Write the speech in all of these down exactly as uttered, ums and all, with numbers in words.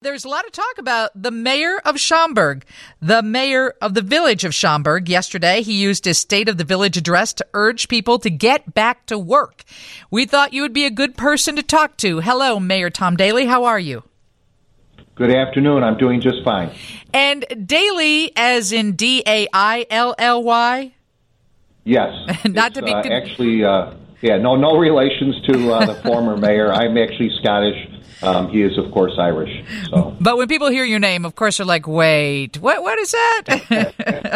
There's a lot of talk about the mayor of Schaumburg, the mayor of the village of Schaumburg. Yesterday, he used his State of the Village address to urge people to get back to work. We thought you would be a good person to talk to. Hello, Mayor Tom Dailly. How are you? Good afternoon. I'm doing just fine. And Dailly, as in D A I L L Y? Yes. Not to be uh, con- actually, uh, yeah, no, no relations to uh, the former mayor. I'm actually Scottish. Um, he is, of course, Irish. So. But when people hear your name, of course, they're like, wait, what? what is that?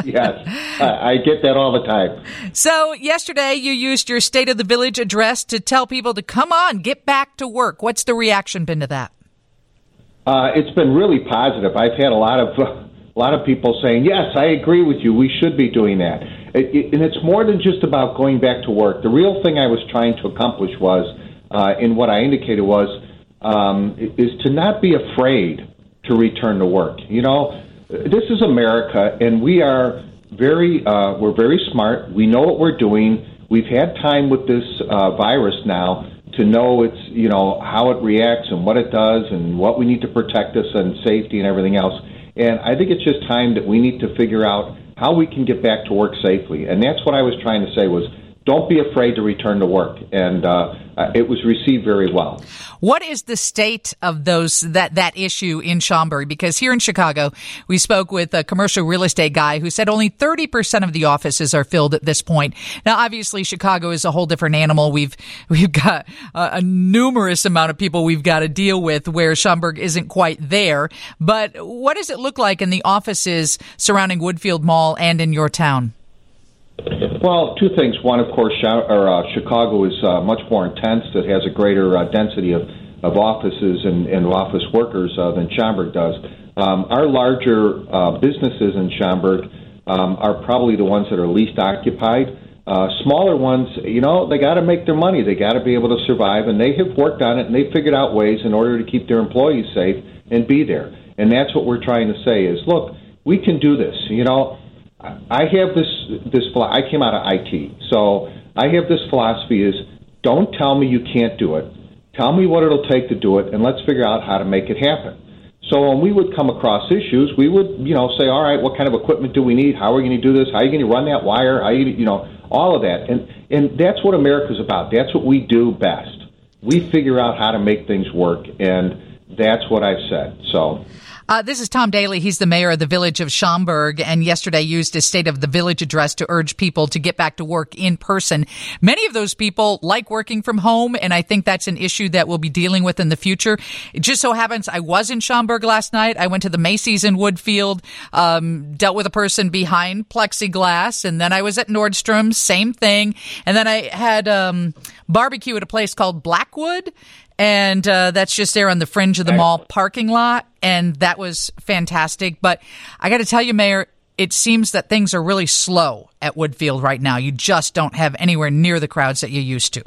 Yes, I, I get that all the time. So yesterday you used your State of the Village address to tell people to come on, get back to work. What's the reaction been to that? Uh, it's been really positive. I've had a lot of a lot of people saying, yes, I agree with you. We should be doing that. It, it, and it's more than just about going back to work. The real thing I was trying to accomplish was, uh, and what I indicated was, Um, is to not be afraid to return to work. You know, this is America, and we are very, uh, we're very smart. We know what we're doing. We've had time with this uh, virus now to know it's, you know, how it reacts and what it does and what we need to protect us and safety and everything else. And I think it's just time that we need to figure out how we can get back to work safely. And that's what I was trying to say was, don't be afraid to return to work, and uh, it was received very well. What is the state of those that, that issue in Schaumburg? Because here in Chicago, we spoke with a commercial real estate guy who said only thirty percent of the offices are filled at this point. Now, obviously, Chicago is a whole different animal. We've we've got a, a numerous amount of people we've got to deal with where Schaumburg isn't quite there. But what does it look like in the offices surrounding Woodfield Mall and in your town? Well, two things. One, of course, Chicago is uh, much more intense. It has a greater uh, density of, of offices and, and office workers uh, than Schaumburg does. Um, our larger uh, businesses in Schaumburg um, are probably the ones that are least occupied. Uh, smaller ones, you know, they got to make their money. They got to be able to survive, and they have worked on it, and they figured out ways in order to keep their employees safe and be there. And that's what we're trying to say is, look, we can do this, you know. I have this, this, I came out of I T, so I have this philosophy is don't tell me you can't do it. Tell me what it'll take to do it, and let's figure out how to make it happen. So when we would come across issues, we would, you know, say, all right, what kind of equipment do we need? How are we going to do this? How are you going to run that wire? How are you, you know, all of that. And, and that's what America's about. That's what we do best. We figure out how to make things work, and that's what I've said, so... Uh, this is Tom Dailly. He's the mayor of the village of Schaumburg, and yesterday used his State of the Village address to urge people to get back to work in person. Many of those people like working from home, and I think that's an issue that we'll be dealing with in the future. It just so happens I was in Schaumburg last night. I went to the Macy's in Woodfield, um, dealt with a person behind plexiglass, and then I was at Nordstrom's, same thing. And then I had um, barbecue at a place called Blackwood. And uh, that's just there on the fringe of the mall parking lot. And that was fantastic. But I got to tell you, Mayor, it seems that things are really slow at Woodfield right now. You just don't have anywhere near the crowds that you used to.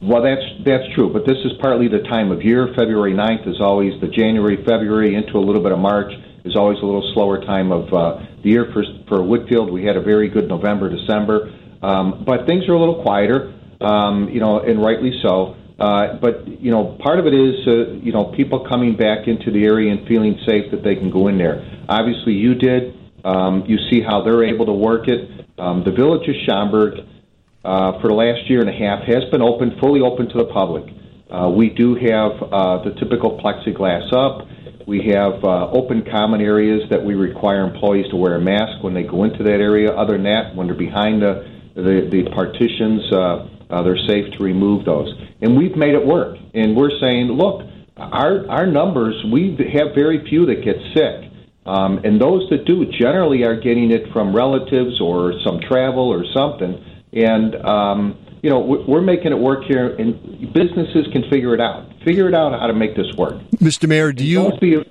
Well, that's that's true. But this is partly the time of year. February ninth is always the January, February, into a little bit of March is always a little slower time of uh, the year for, for Woodfield. We had a very good November, December. Um, but things are a little quieter, um, you know, and rightly so. Uh, but, you know, part of it is, uh, you know, people coming back into the area and feeling safe that they can go in there. Obviously, you did. Um, you see how they're able to work it. Um, the village of Schaumburg, uh, for the last year and a half, has been open, fully open to the public. Uh, we do have uh, the typical plexiglass up. We have uh, open common areas that we require employees to wear a mask when they go into that area. Other than that, when they're behind the, the, the partitions, uh, uh, they're safe to remove those. And we've made it work. And we're saying, look, our our numbers, we have very few that get sick. Um, and those that do generally are getting it from relatives or some travel or something. And, um, you know, we're making it work here. And businesses can figure it out. Figure it out how to make this work. Mister Mayor, do you be,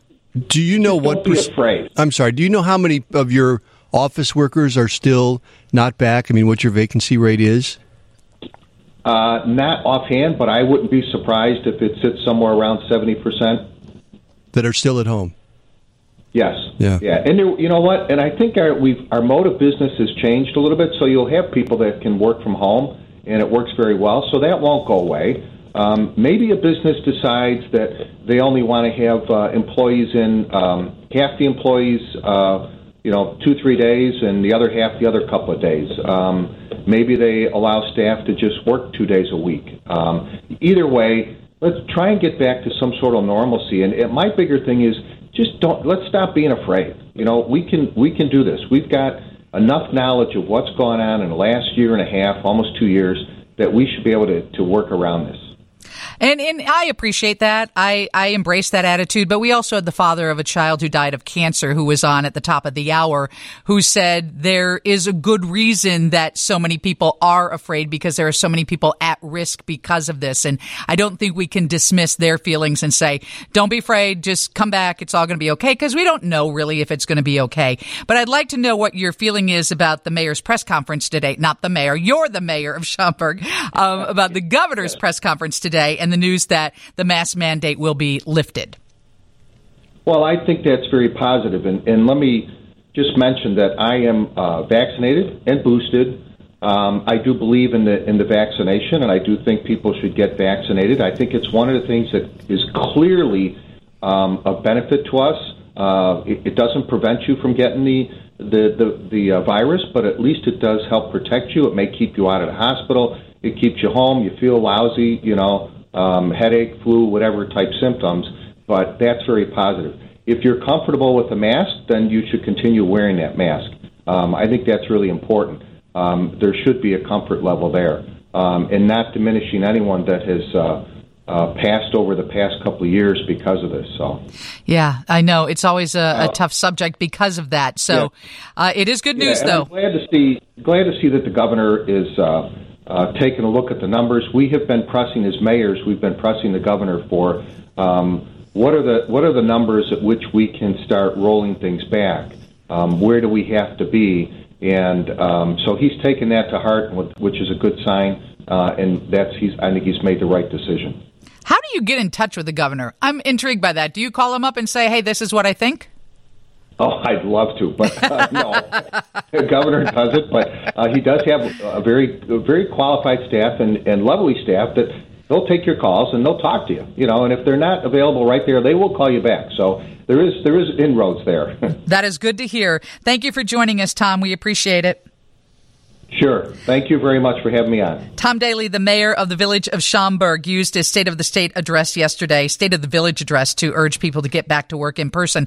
do you know don't what... Don't be pers- afraid. I'm sorry. Do you know how many of your office workers are still not back? I mean, what your vacancy rate is? Uh, not offhand, but I wouldn't be surprised if it sits somewhere around seventy percent. That are still at home? Yes. Yeah. Yeah. And there, you know what? And I think our we've, our mode of business has changed a little bit, so you'll have people that can work from home, and it works very well, so that won't go away. Um, maybe a business decides that they only want to have uh, employees in, um, half the employees, uh, you know, two, three days, and the other half the other couple of days. Um, maybe they allow staff to just work two days a week. Um, either way, let's try and get back to some sort of normalcy. And, and my bigger thing is just don't, let's stop being afraid. You know, we can, we can do this. We've got enough knowledge of what's gone on in the last year and a half, almost two years, that we should be able to, to work around this. And and I appreciate that. I, I embrace that attitude. But we also had the father of a child who died of cancer who was on at the top of the hour, who said there is a good reason that so many people are afraid, because there are so many people at risk because of this. And I don't think we can dismiss their feelings and say, don't be afraid, just come back, it's all going to be okay, because we don't know really if it's going to be okay. But I'd like to know what your feeling is about the mayor's press conference today. Not the mayor. You're the mayor of Schaumburg. Um, about the governor's press conference today and the news that the mask mandate will be lifted. Well, I think that's very positive. And, and let me just mention that I am uh, vaccinated and boosted. Um, I do believe in the in the vaccination, and I do think people should get vaccinated. I think it's one of the things that is clearly um, a benefit to us. Uh, it, it doesn't prevent you from getting the the, the, the uh, virus, but at least it does help protect you. It may keep you out of the hospital. It keeps you home. You feel lousy, you know, Um, headache, flu, whatever type symptoms, but that's very positive. If you're comfortable with the mask, then you should continue wearing that mask. Um, I think that's really important. Um, there should be a comfort level there, um, and not diminishing anyone that has uh, uh, passed over the past couple of years because of this. So, yeah, I know it's always a, a uh, tough subject because of that. So, yeah. uh, it is good news, yeah, though. I'm glad to see, glad to see that the governor is. Uh, Uh, taking a look at the numbers, we have been pressing as mayors, we've been pressing the governor for um, what are the what are the numbers at which we can start rolling things back? Um, where do we have to be? And um, so he's taken that to heart, which is a good sign, uh, and that's he's. I think he's made the right decision. How do you get in touch with the governor? I'm intrigued by that. Do you call him up and say, "Hey, this is what I think"? Oh, I'd love to, but uh, no, the governor does it. But uh, he does have a very, a very qualified staff and, and lovely staff that they'll take your calls and they'll talk to you. You know, and if they're not available right there, they will call you back. So there is there is inroads there. That is good to hear. Thank you for joining us, Tom. We appreciate it. Sure. Thank you very much for having me on. Tom Dailly, the mayor of the village of Schaumburg, used his State of the State address yesterday, State of the Village address, to urge people to get back to work in person.